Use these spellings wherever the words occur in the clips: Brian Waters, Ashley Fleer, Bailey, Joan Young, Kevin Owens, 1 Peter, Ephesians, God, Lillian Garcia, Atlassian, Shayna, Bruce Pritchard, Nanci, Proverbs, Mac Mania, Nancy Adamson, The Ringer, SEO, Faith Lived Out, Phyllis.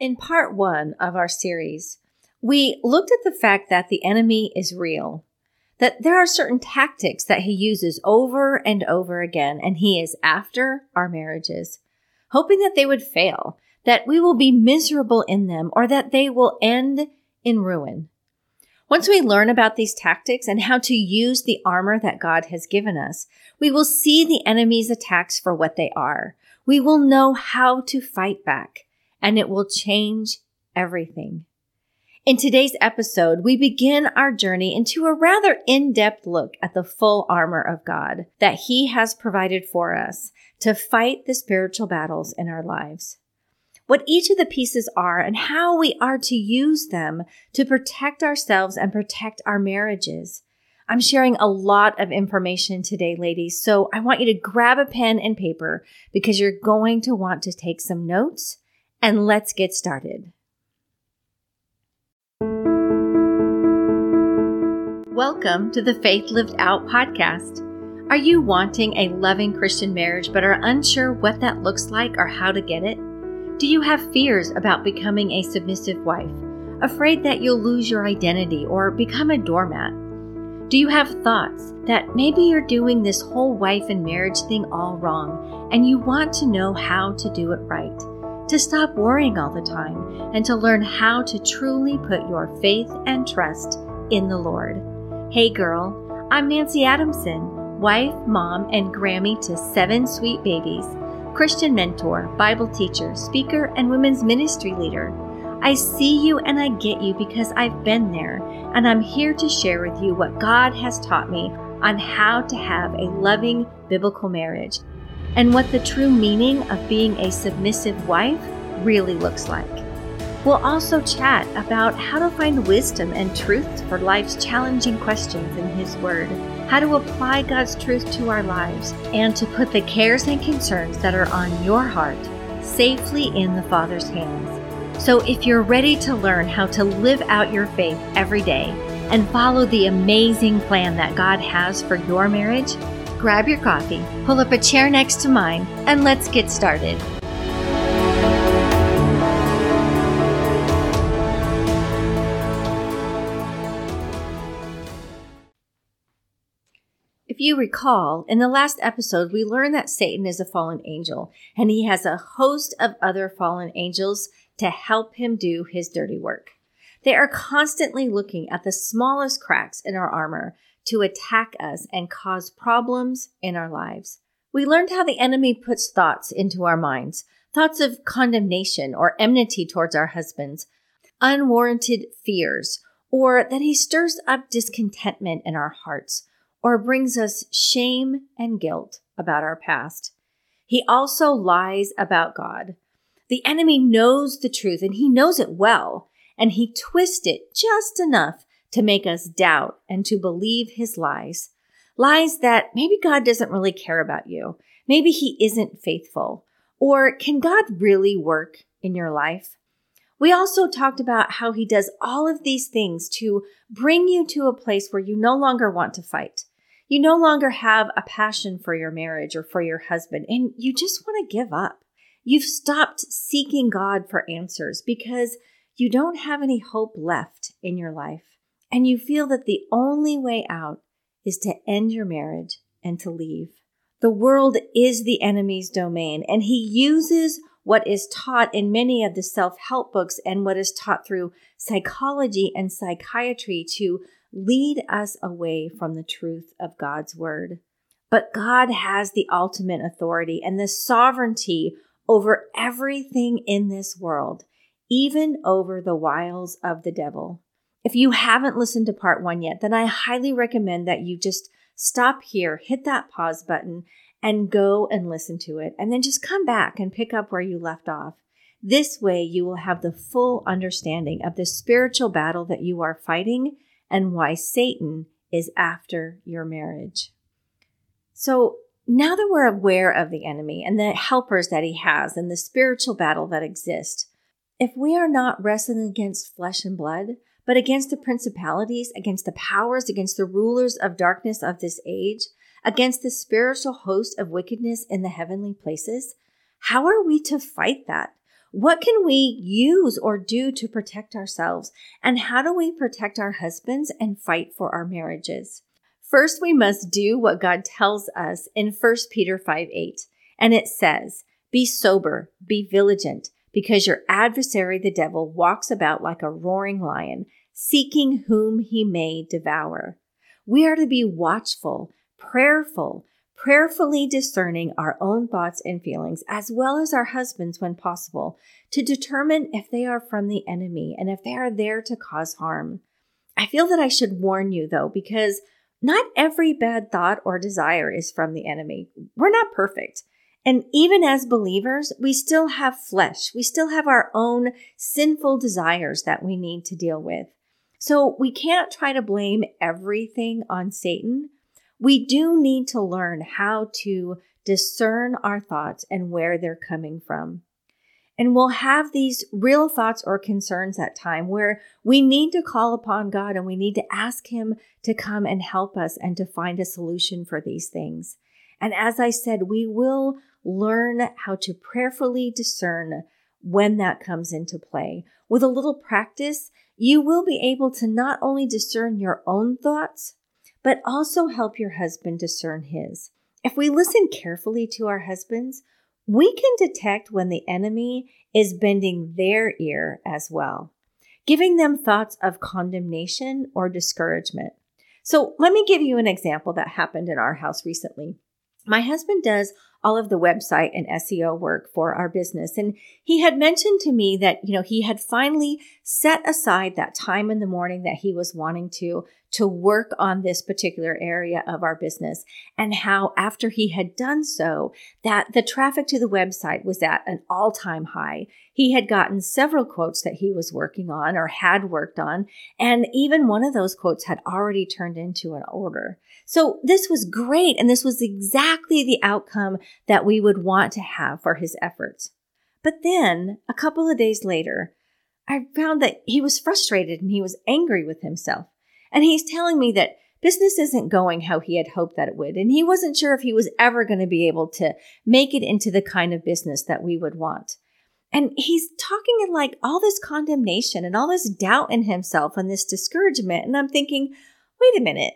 In part one of our series, we looked at the fact that the enemy is real, that there are certain tactics that he uses over and over again, and he is after our marriages, hoping that they would fail, that we will be miserable in them, or that they will end in ruin. Once we learn about these tactics and how to use the armor that God has given us, we will see the enemy's attacks for what they are. We will know how to fight back, and it will change everything. In today's episode, we begin our journey into a rather in-depth look at the full armor of God that He has provided for us to fight the spiritual battles in our lives, what each of the pieces are and how we are to use them to protect ourselves and protect our marriages. I'm sharing a lot of information today, ladies, so I want you to grab a pen and paper because you're going to want to take some notes. And let's get started. Welcome to the Faith Lived Out podcast. Are you wanting a loving Christian marriage but are unsure what that looks like or how to get it? Do you have fears about becoming a submissive wife, afraid that you'll lose your identity or become a doormat? Do you have thoughts that maybe you're doing this whole wife and marriage thing all wrong and you want to know how to do it right? To stop worrying all the time, and to learn how to truly put your faith and trust in the Lord. Hey girl, I'm Nancy Adamson, wife, mom, and Grammy to 7 sweet babies, Christian mentor, Bible teacher, speaker, and women's ministry leader. I see you and I get you because I've been there, and I'm here to share with you what God has taught me on how to have a loving biblical marriage, and what the true meaning of being a submissive wife really looks like. We'll also chat about how to find wisdom and truth for life's challenging questions in His Word, how to apply God's truth to our lives, and to put the cares and concerns that are on your heart safely in the Father's hands. So if you're ready to learn how to live out your faith every day and follow the amazing plan that God has for your marriage, grab your coffee, pull up a chair next to mine, and let's get started. If you recall, in the last episode, we learned that Satan is a fallen angel, and he has a host of other fallen angels to help him do his dirty work. They are constantly looking at the smallest cracks in our armor to attack us and cause problems in our lives. We learned how the enemy puts thoughts into our minds, thoughts of condemnation or enmity towards our husbands, unwarranted fears, or that he stirs up discontentment in our hearts, or brings us shame and guilt about our past. He also lies about God. The enemy knows the truth, and he knows it well, and he twists it just enough to make us doubt and to believe his lies. Lies that maybe God doesn't really care about you. Maybe he isn't faithful. Or can God really work in your life? We also talked about how he does all of these things to bring you to a place where you no longer want to fight. You no longer have a passion for your marriage or for your husband, and you just want to give up. You've stopped seeking God for answers because you don't have any hope left in your life. And you feel that the only way out is to end your marriage and to leave. The world is the enemy's domain, and he uses what is taught in many of the self-help books and what is taught through psychology and psychiatry to lead us away from the truth of God's word. But God has the ultimate authority and the sovereignty over everything in this world, even over the wiles of the devil. If you haven't listened to part one yet, then I highly recommend that you just stop here, hit that pause button, and go and listen to it, and then just come back and pick up where you left off. This way, you will have the full understanding of the spiritual battle that you are fighting and why Satan is after your marriage. So now that we're aware of the enemy and the helpers that he has and the spiritual battle that exists, if we are not wrestling against flesh and blood, but against the principalities, against the powers, against the rulers of darkness of this age, against the spiritual host of wickedness in the heavenly places, how are we to fight that? What can we use or do to protect ourselves? And how do we protect our husbands and fight for our marriages? First, we must do what God tells us in 1 Peter 5:8. And it says, "Be sober, be vigilant, because your adversary, the devil, walks about like a roaring lion, seeking whom he may devour." We are to be watchful, prayerful, prayerfully discerning our own thoughts and feelings, as well as our husbands when possible, to determine if they are from the enemy and if they are there to cause harm. I feel that I should warn you, though, because not every bad thought or desire is from the enemy. We're not perfect. And even as believers, we still have flesh. We still have our own sinful desires that we need to deal with. So we can't try to blame everything on Satan. We do need to learn how to discern our thoughts and where they're coming from. And we'll have these real thoughts or concerns at time where we need to call upon God and we need to ask Him to come and help us and to find a solution for these things. And as I said, we will learn how to prayerfully discern when that comes into play. With a little practice, you will be able to not only discern your own thoughts, but also help your husband discern his. If we listen carefully to our husbands, we can detect when the enemy is bending their ear as well, giving them thoughts of condemnation or discouragement. So let me give you an example that happened in our house recently. My husband does all of the website and SEO work for our business. And he had mentioned to me that, he had finally set aside that time in the morning that he was wanting to work on this particular area of our business, and how after he had done so, that the traffic to the website was at an all-time high. He had gotten several quotes that he was working on or had worked on, and even one of those quotes had already turned into an order. So this was great, and this was exactly the outcome that we would want to have for his efforts. But then, a couple of days later, I found that he was frustrated and he was angry with himself. And he's telling me that business isn't going how he had hoped that it would. And he wasn't sure if he was ever going to be able to make it into the kind of business that we would want. And he's talking in like all this condemnation and all this doubt in himself and this discouragement. And I'm thinking, wait a minute.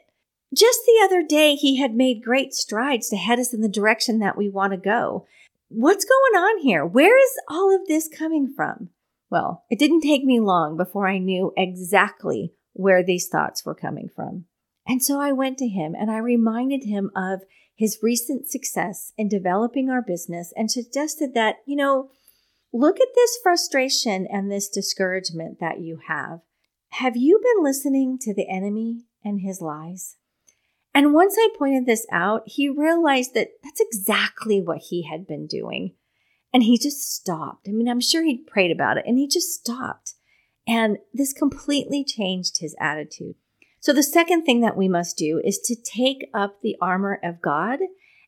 Just the other day, he had made great strides to head us in the direction that we want to go. What's going on here? Where is all of this coming from? Well, it didn't take me long before I knew exactly where these thoughts were coming from. And so I went to him and I reminded him of his recent success in developing our business and suggested that, look at this frustration and this discouragement that you have. Have you been listening to the enemy and his lies? And once I pointed this out, he realized that that's exactly what he had been doing. And he just stopped. I'm sure he'd prayed about it, and he just stopped. And this completely changed his attitude. So the second thing that we must do is to take up the armor of God.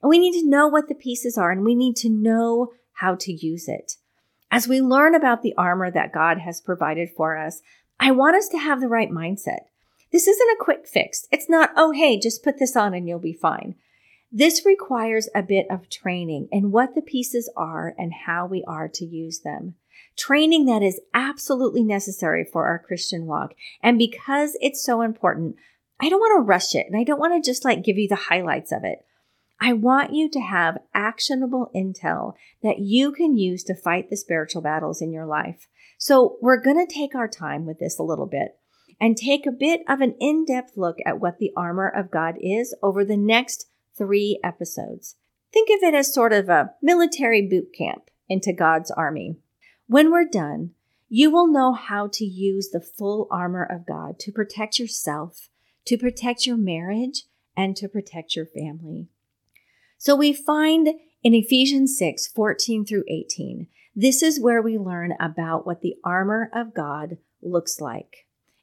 And we need to know what the pieces are, and we need to know how to use it. As we learn about the armor that God has provided for us, I want us to have the right mindset. This isn't a quick fix. It's not, just put this on and you'll be fine. This requires a bit of training in what the pieces are and how we are to use them. Training that is absolutely necessary for our Christian walk. And because it's so important, I don't want to rush it. And I don't want to just give you the highlights of it. I want you to have actionable intel that you can use to fight the spiritual battles in your life. So we're going to take our time with this a little bit, and take a bit of an in-depth look at what the armor of God is over the next 3 episodes. Think of it as sort of a military boot camp into God's army. When we're done, you will know how to use the full armor of God to protect yourself, to protect your marriage, and to protect your family. So we find in Ephesians 6:14-18, this is where we learn about what the armor of God looks like.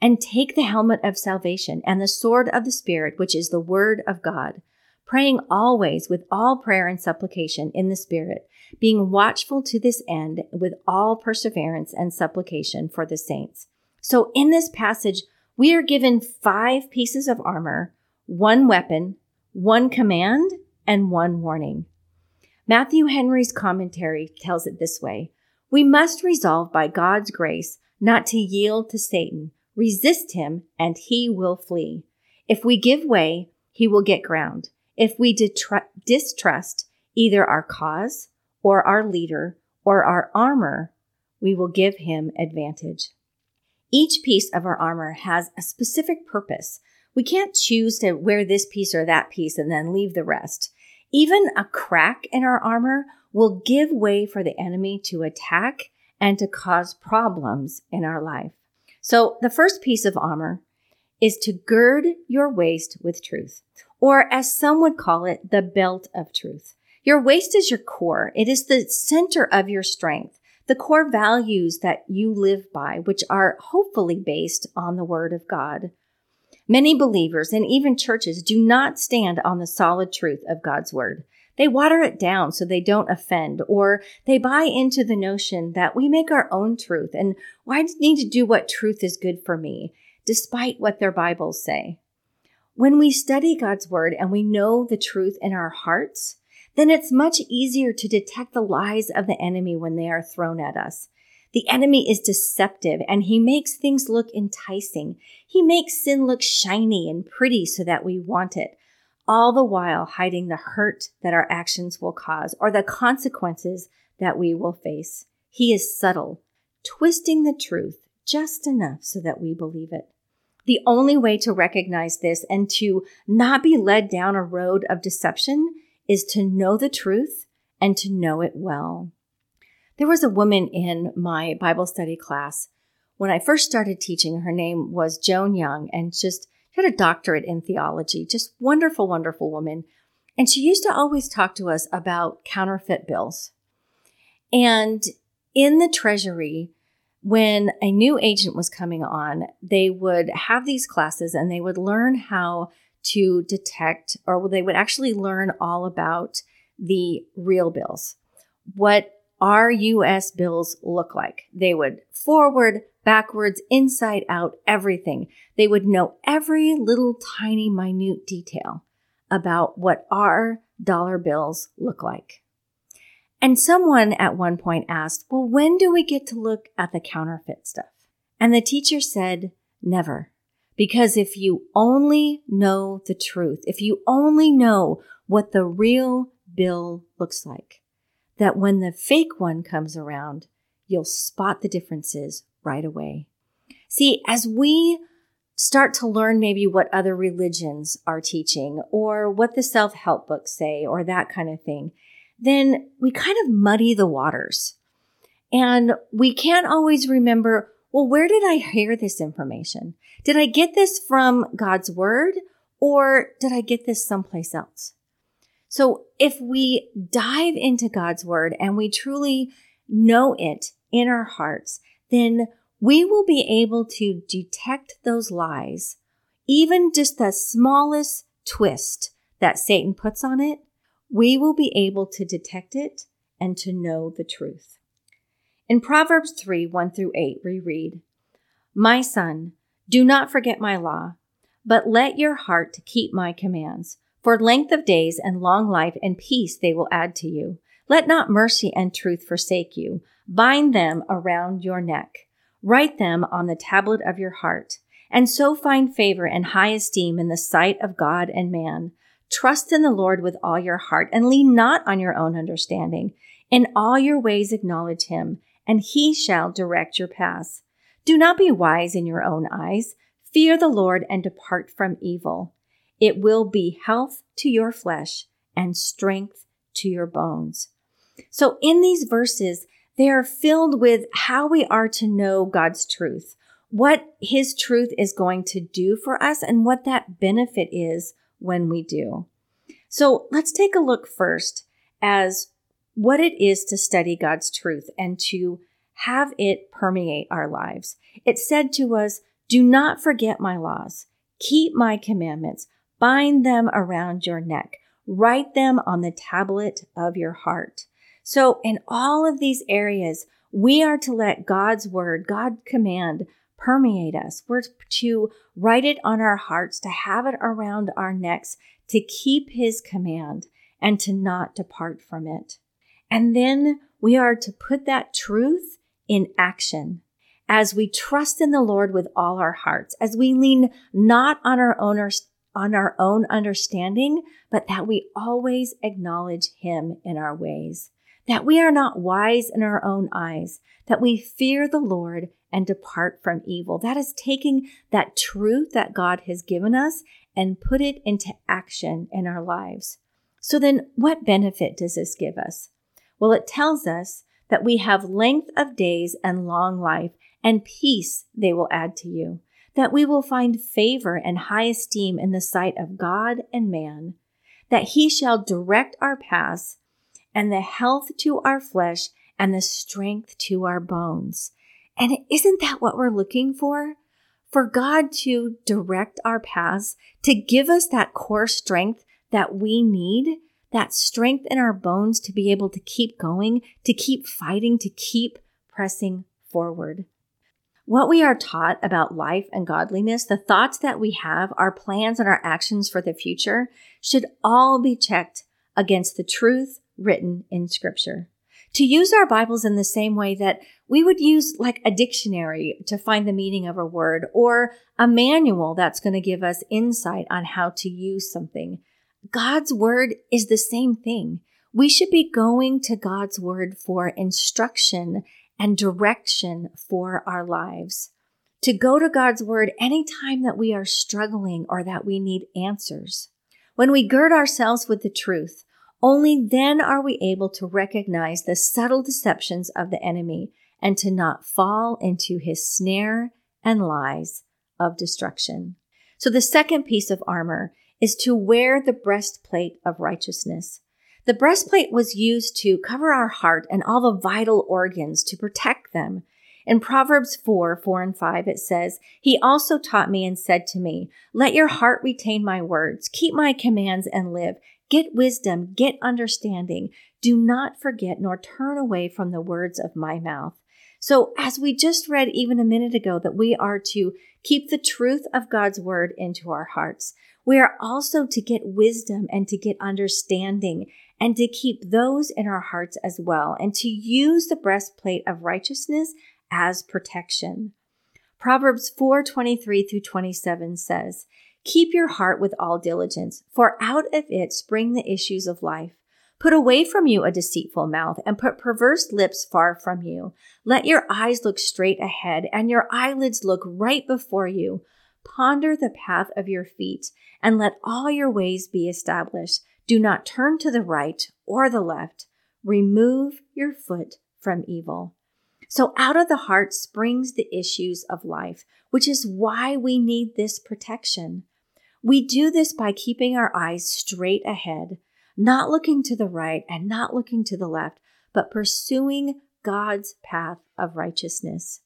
and take the helmet of salvation and the sword of the Spirit, which is the word of God, praying always with all prayer and supplication in the Spirit, being watchful to this end with all perseverance and supplication for the saints. So in this passage, we are given 5 pieces of armor, 1 weapon, 1 command, and 1 warning. Matthew Henry's commentary tells it this way: we must resolve by God's grace not to yield to Satan. Resist him, and he will flee. If we give way, he will get ground. If we distrust either our cause or our leader or our armor, we will give him advantage. Each piece of our armor has a specific purpose. We can't choose to wear this piece or that piece and then leave the rest. Even a crack in our armor will give way for the enemy to attack and to cause problems in our life. So the first piece of armor is to gird your waist with truth, or as some would call it, the belt of truth. Your waist is your core. It is the center of your strength, the core values that you live by, which are hopefully based on the Word of God. Many believers and even churches do not stand on the solid truth of God's Word. They water it down so they don't offend, or they buy into the notion that we make our own truth and I need to do what truth is good for me, despite what their Bibles say. When we study God's Word and we know the truth in our hearts, then it's much easier to detect the lies of the enemy when they are thrown at us. The enemy is deceptive, and he makes things look enticing. He makes sin look shiny and pretty so that we want it, all the while hiding the hurt that our actions will cause or the consequences that we will face. He is subtle, twisting the truth just enough so that we believe it. The only way to recognize this and to not be led down a road of deception is to know the truth and to know it well. There was a woman in my Bible study class when I first started teaching. Her name was Joan Young, and she had a doctorate in theology, just wonderful, wonderful woman. And she used to always talk to us about counterfeit bills. And in the treasury, when a new agent was coming on, they would have these classes and they would learn how to detect, or they would actually learn all about the real bills, what our U.S. bills look like. They would forward, backwards, inside out, everything. They would know every little tiny minute detail about what our dollar bills look like. And someone at one point asked, well, when do we get to look at the counterfeit stuff? And the teacher said, never. Because if you only know the truth, if you only know what the real bill looks like, that when the fake one comes around, you'll spot the differences right away. See, as we start to learn maybe what other religions are teaching or what the self-help books say or that kind of thing, then we kind of muddy the waters. And we can't always remember, well, where did I hear this information? Did I get this from God's Word, or did I get this someplace else? So if we dive into God's Word and we truly know it in our hearts, then we will be able to detect those lies, even just the smallest twist that Satan puts on it. We will be able to detect it and to know the truth. In Proverbs 3:1-8, we read, "My son, do not forget my law, but let your heart keep my commands. For length of days and long life and peace they will add to you. Let not mercy and truth forsake you. Bind them around your neck. Write them on the tablet of your heart, and so find favor and high esteem in the sight of God and man. Trust in the Lord with all your heart, and lean not on your own understanding. In all your ways acknowledge him, and he shall direct your paths. Do not be wise in your own eyes. Fear the Lord and depart from evil. It will be health to your flesh and strength to your bones." So in these verses, they are filled with how we are to know God's truth, what his truth is going to do for us, and what that benefit is when we do. So let's take a look first as what it is to study God's truth and to have it permeate our lives. It said to us, "Do not forget my laws. Keep my commandments. Bind them around your neck. Write them on the tablet of your heart." So in all of these areas, we are to let God's word, God's command permeate us. We're to write it on our hearts, to have it around our necks, to keep his command and to not depart from it. And then we are to put that truth in action as we trust in the Lord with all our hearts, as we lean not on our own understanding, but that we always acknowledge him in our ways, that we are not wise in our own eyes, that we fear the Lord and depart from evil. That is taking that truth that God has given us and put it into action in our lives. So then what benefit does this give us? Well, it tells us that we have length of days and long life, and peace they will add to you, that we will find favor and high esteem in the sight of God and man, that he shall direct our paths, and the health to our flesh, and the strength to our bones. And isn't that what we're looking for? For God to direct our paths, to give us that core strength that we need, that strength in our bones to be able to keep going, to keep fighting, to keep pressing forward. What we are taught about life and godliness, the thoughts that we have, our plans and our actions for the future should all be checked against the truth written in Scripture. To use our Bibles in the same way that we would use like a dictionary to find the meaning of a word or a manual that's going to give us insight on how to use something. God's word is the same thing. We should be going to God's word for instruction and direction for our lives. To go to God's word anytime that we are struggling or that we need answers. When we gird ourselves with the truth, only then are we able to recognize the subtle deceptions of the enemy and to not fall into his snare and lies of destruction. So the second piece of armor is to wear the breastplate of righteousness. The breastplate was used to cover our heart and all the vital organs to protect them. In Proverbs 4:4-5, it says, "He also taught me and said to me, 'Let your heart retain my words, keep my commands and live. Get wisdom, get understanding. Do not forget nor turn away from the words of my mouth.'" So as we just read even a minute ago that we are to keep the truth of God's word into our hearts, we are also to get wisdom and to get understanding and to keep those in our hearts as well and to use the breastplate of righteousness as protection. Proverbs 4:23-27 says, "Keep your heart with all diligence, for out of it spring the issues of life. Put away from you a deceitful mouth and put perverse lips far from you. Let your eyes look straight ahead and your eyelids look right before you. Ponder the path of your feet and let all your ways be established. Do not turn to the right or the left. Remove your foot from evil." So out of the heart springs the issues of life, which is why we need this protection. We do this by keeping our eyes straight ahead, not looking to the right and not looking to the left, but pursuing God's path of righteousness.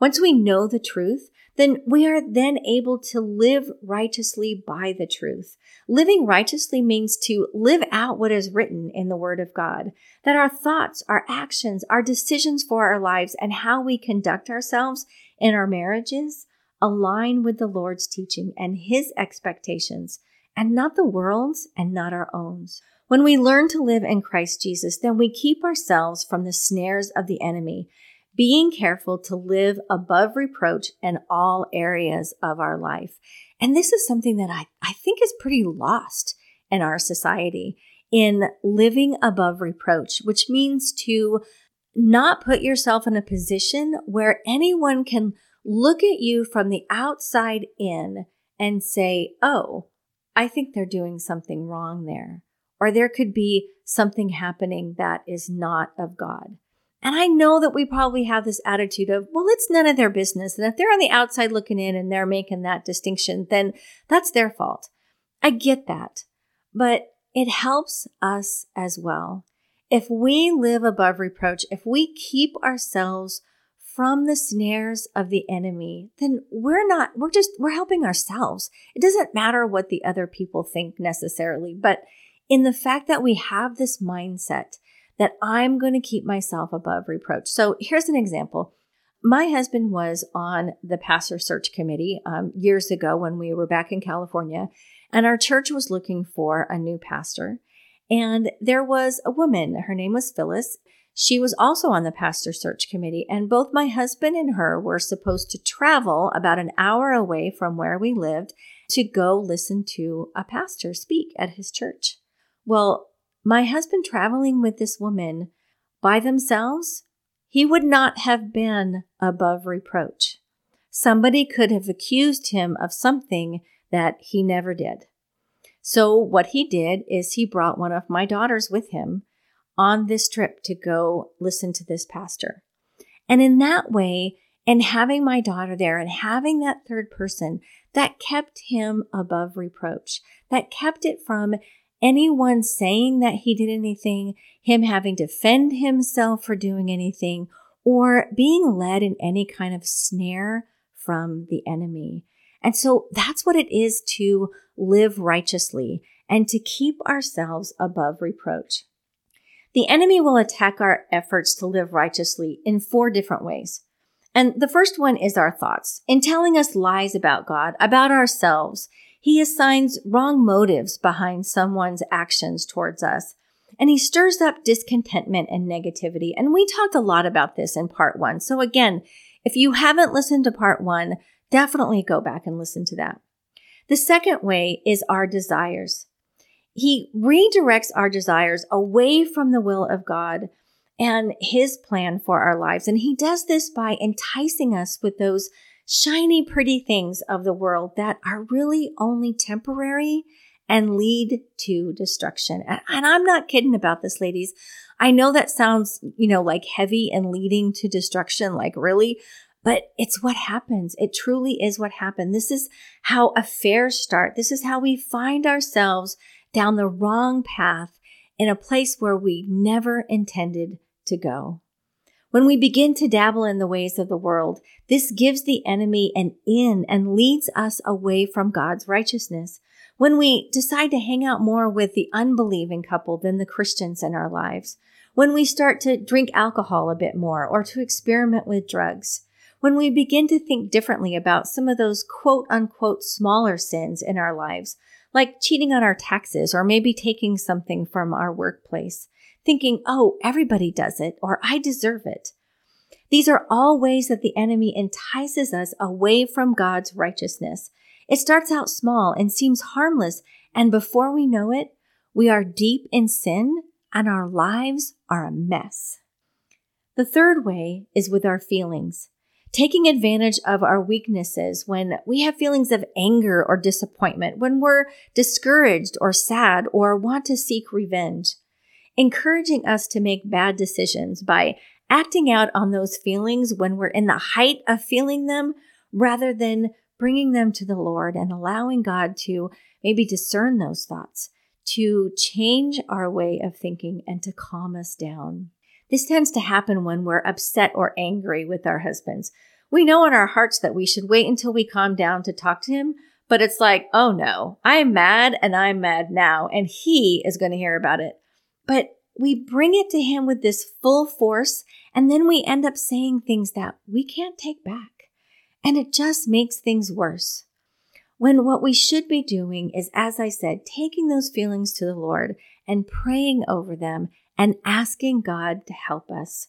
Once we know the truth, then we are then able to live righteously by the truth. Living righteously means to live out what is written in the Word of God, that our thoughts, our actions, our decisions for our lives, and how we conduct ourselves in our marriages align with the Lord's teaching and His expectations, and not the world's and not our own. When we learn to live in Christ Jesus, then we keep ourselves from the snares of the enemy, being careful to live above reproach in all areas of our life. And this is something that I think is pretty lost in our society, in living above reproach, which means to not put yourself in a position where anyone can look at you from the outside in and say, "Oh, I think they're doing something wrong there," or "There could be something happening that is not of God." And I know that we probably have this attitude of, well, it's none of their business. And if they're on the outside looking in and they're making that distinction, then that's their fault. I get that. But it helps us as well. If we live above reproach, if we keep ourselves from the snares of the enemy, then we're helping ourselves. It doesn't matter what the other people think necessarily, but in the fact that we have this mindset that I'm going to keep myself above reproach. So here's an example. My husband was on the pastor search committee years ago when we were back in California, and our church was looking for a new pastor. And there was a woman, her name was Phyllis. She was also on the pastor search committee, and both my husband and her were supposed to travel about an hour away from where we lived to go listen to a pastor speak at his church. Well, my husband traveling with this woman by themselves, he would not have been above reproach. Somebody could have accused him of something that he never did. So what he did is he brought one of my daughters with him on this trip to go listen to this pastor. And in that way, and having my daughter there and having that third person, that kept him above reproach. That kept it from anyone saying that he did anything, him having to defend himself for doing anything, or being led in any kind of snare from the enemy. And so that's what it is to live righteously and to keep ourselves above reproach. The enemy will attack our efforts to live righteously in 4 different ways. And the first one is our thoughts. In telling us lies about God, about ourselves, he assigns wrong motives behind someone's actions towards us. And he stirs up discontentment and negativity. And we talked a lot about this in part 1. So again, if you haven't listened to part 1, definitely go back and listen to that. The second way is our desires. He redirects our desires away from the will of God and his plan for our lives. And he does this by enticing us with those shiny, pretty things of the world that are really only temporary and lead to destruction. And I'm not kidding about this, ladies. I know that sounds, like heavy and leading to destruction, like really, but it's what happens. It truly is what happened. This is how affairs start. This is how we find ourselves down the wrong path in a place where we never intended to go. When we begin to dabble in the ways of the world, this gives the enemy an in and leads us away from God's righteousness. When we decide to hang out more with the unbelieving couple than the Christians in our lives, when we start to drink alcohol a bit more or to experiment with drugs, when we begin to think differently about some of those quote-unquote smaller sins in our lives, like cheating on our taxes or maybe taking something from our workplace, thinking, oh, everybody does it or I deserve it. These are all ways that the enemy entices us away from God's righteousness. It starts out small and seems harmless, and before we know it, we are deep in sin and our lives are a mess. The third way is with our feelings. Taking advantage of our weaknesses when we have feelings of anger or disappointment, when we're discouraged or sad or want to seek revenge, encouraging us to make bad decisions by acting out on those feelings when we're in the height of feeling them rather than bringing them to the Lord and allowing God to maybe discern those thoughts, to change our way of thinking and to calm us down. This tends to happen when we're upset or angry with our husbands. We know in our hearts that we should wait until we calm down to talk to him, but it's like, oh no, I'm mad now, and he is going to hear about it. But we bring it to him with this full force, and then we end up saying things that we can't take back. And it just makes things worse. When what we should be doing is, as I said, taking those feelings to the Lord and praying over them and asking God to help us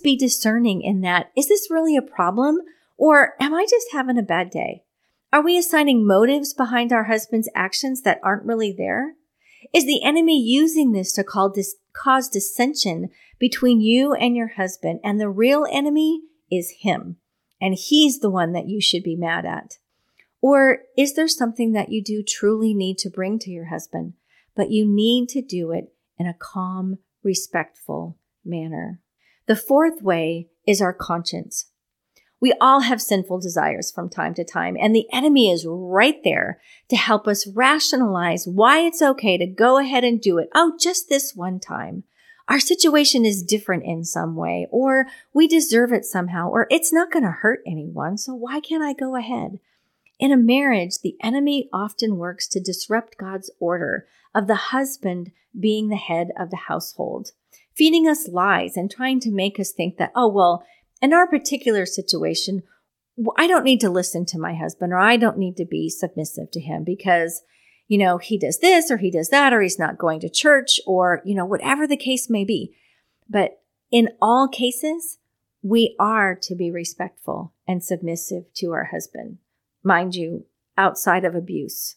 be discerning in that, is this really a problem or am I just having a bad day? Are we assigning motives behind our husband's actions that aren't really there? Is the enemy using this to cause dissension between you and your husband? And the real enemy is him, and he's the one that you should be mad at. Or is there something that you do truly need to bring to your husband, but you need to do it in a calm, respectful manner? The fourth way is our conscience. We all have sinful desires from time to time, and the enemy is right there to help us rationalize why it's okay to go ahead and do it. Oh, just this one time. our situation is different in some way, or we deserve it somehow, or it's not going to hurt anyone, so why can't I go ahead? In a marriage, the enemy often works to disrupt God's order of the husband being the head of the household, feeding us lies and trying to make us think that, oh, well, in our particular situation, I don't need to listen to my husband, or I don't need to be submissive to him because, you know, he does this or he does that, or he's not going to church, or, you know, whatever the case may be. But in all cases, we are to be respectful and submissive to our husband. Mind you, outside of abuse.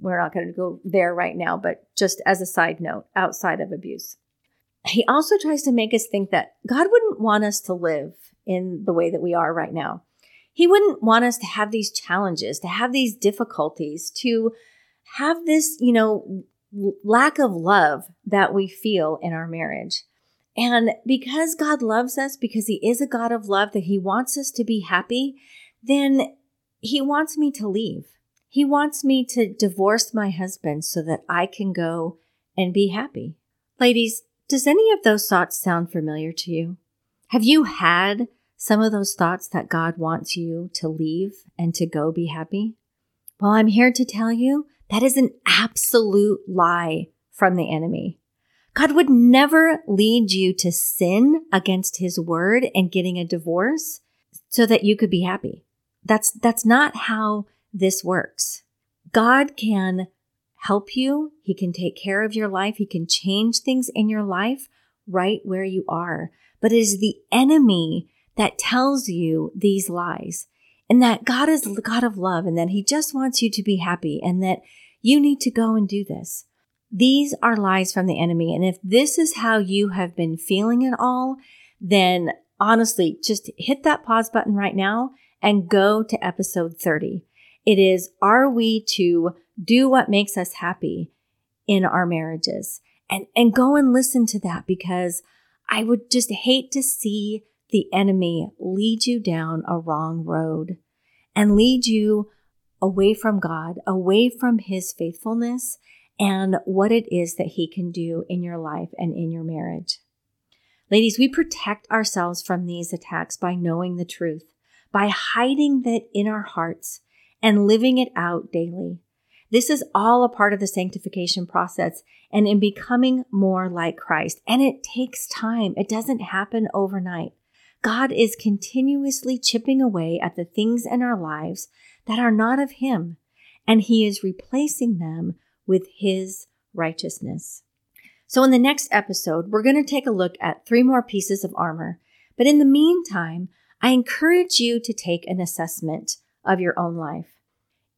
We're not going to go there right now, but just as a side note, outside of abuse. He also tries to make us think that God wouldn't want us to live in the way that we are right now. He wouldn't want us to have these challenges, to have these difficulties, to have this, you know, lack of love that we feel in our marriage. And because God loves us, because He is a God of love, that He wants us to be happy, then He wants me to leave. He wants me to divorce my husband so that I can go and be happy. Ladies, does any of those thoughts sound familiar to you? Have you had some of those thoughts that God wants you to leave and to go be happy? Well, I'm here to tell you that is an absolute lie from the enemy. God would never lead you to sin against His word and getting a divorce so that you could be happy. That's not how this works. God can help you. He can take care of your life. He can change things in your life right where you are. But it is the enemy that tells you these lies, and that God is the God of love, and that He just wants you to be happy, and that you need to go and do this. These are lies from the enemy. And if this is how you have been feeling it all, then honestly, just hit that pause button right now and go to episode 30. It is, are we to do what makes us happy in our marriages? And go and listen to that, because I would just hate to see the enemy lead you down a wrong road and lead you away from God, away from His faithfulness and what it is that He can do in your life and in your marriage. Ladies, we protect ourselves from these attacks by knowing the truth, by hiding that in our hearts and living it out daily. This is all a part of the sanctification process and in becoming more like Christ. And it takes time. It doesn't happen overnight. God is continuously chipping away at the things in our lives that are not of Him, and He is replacing them with His righteousness. So in the next episode, we're going to take a look at 3 more pieces of armor. But in the meantime, I encourage you to take an assessment of your own life.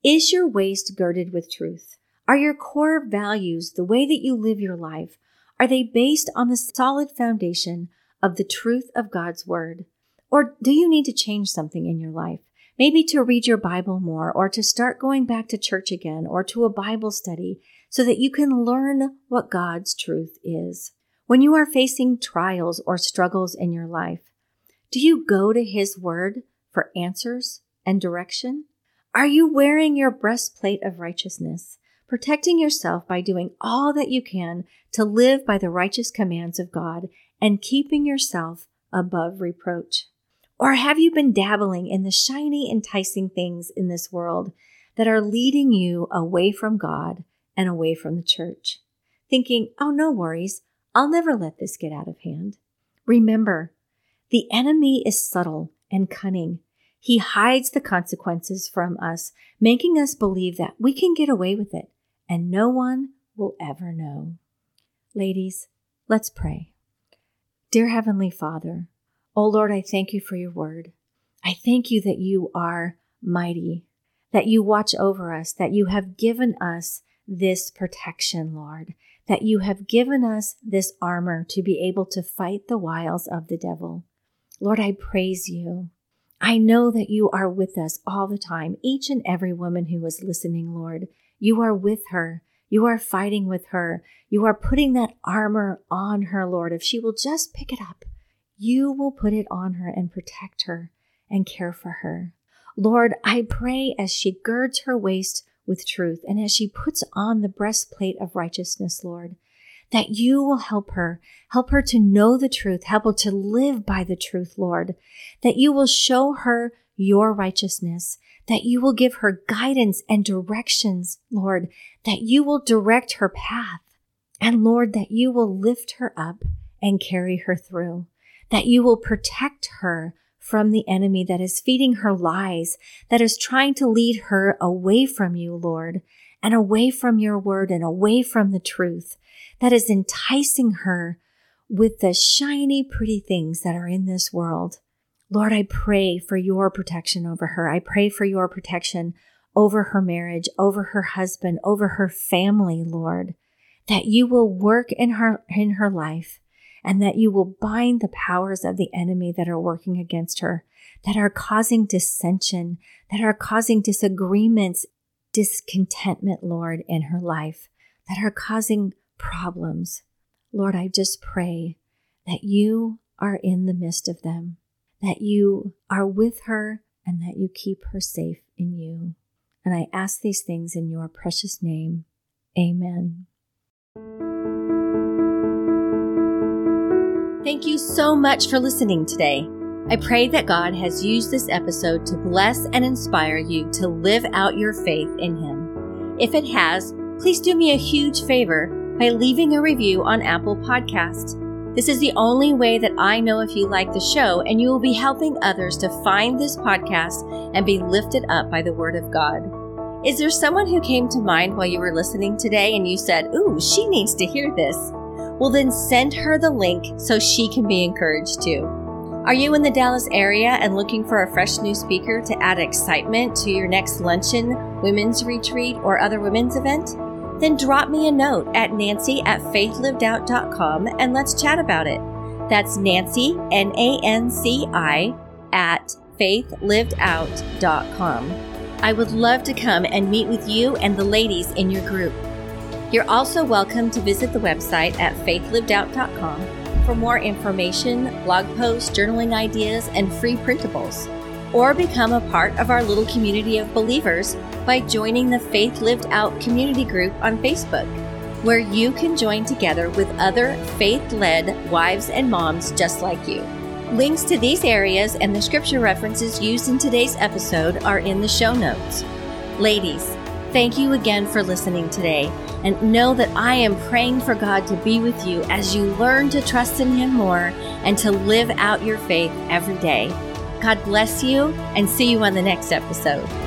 Is your waist girded with truth? Are your core values, the way that you live your life, are they based on the solid foundation of the truth of God's word? Or do you need to change something in your life? Maybe to read your Bible more, or to start going back to church again, or to a Bible study so that you can learn what God's truth is. When you are facing trials or struggles in your life, do you go to His word for answers and direction? Are you wearing your breastplate of righteousness, protecting yourself by doing all that you can to live by the righteous commands of God and keeping yourself above reproach? Or have you been dabbling in the shiny, enticing things in this world that are leading you away from God and away from the church, thinking, oh, no worries, I'll never let this get out of hand? Remember, the enemy is subtle and cunning. He hides the consequences from us, making us believe that we can get away with it and no one will ever know. Ladies, let's pray. Dear Heavenly Father, oh Lord, I thank You for Your word. I thank You that You are mighty, that You watch over us, that You have given us this protection, Lord, that You have given us this armor to be able to fight the wiles of the devil. Lord, I praise You. I know that You are with us all the time. Each and every woman who is listening, Lord, You are with her. You are fighting with her. You are putting that armor on her, Lord. If she will just pick it up, You will put it on her and protect her and care for her. Lord, I pray as she girds her waist with truth and as she puts on the breastplate of righteousness, Lord, that you will help her to know the truth, help her to live by the truth, Lord, that you will show her your righteousness, that you will give her guidance and directions, Lord, that you will direct her path, and Lord, that you will lift her up and carry her through, that you will protect her from the enemy that is feeding her lies, that is trying to lead her away from you, Lord, and away from your word and away from the truth, that is enticing her with the shiny, pretty things that are in this world. Lord, I pray for your protection over her. I pray for your protection over her marriage, over her husband, over her family, Lord, that you will work in her life, and that you will bind the powers of the enemy that are working against her, that are causing dissension, that are causing disagreements, discontentment, Lord, in her life, that are causing problems. Lord, I just pray that you are in the midst of them, that you are with her, and that you keep her safe in you. And I ask these things in your precious name. Amen. Thank you so much for listening today. I pray that God has used this episode to bless and inspire you to live out your faith in Him. If it has, please do me a huge favor by leaving a review on Apple Podcasts. This is the only way that I know if you like the show, and you will be helping others to find this podcast and be lifted up by the Word of God. Is there someone who came to mind while you were listening today and you said, "Ooh, she needs to hear this"? Well, then send her the link so she can be encouraged too. Are you in the Dallas area and looking for a fresh new speaker to add excitement to your next luncheon, women's retreat, or other women's event? Then drop me a note at nancy@faithlivedout.com and let's chat about it. That's Nancy, Nanci, @faithlivedout.com. I would love to come and meet with you and the ladies in your group. You're also welcome to visit the website at faithlivedout.com for more information, blog posts, journaling ideas, and free printables. Or become a part of our little community of believers by joining the Faith Lived Out community group on Facebook, where you can join together with other faith-led wives and moms just like you. Links to these areas and the scripture references used in today's episode are in the show notes. Ladies, thank you again for listening today, and know that I am praying for God to be with you as you learn to trust in Him more and to live out your faith every day. God bless you, and see you on the next episode.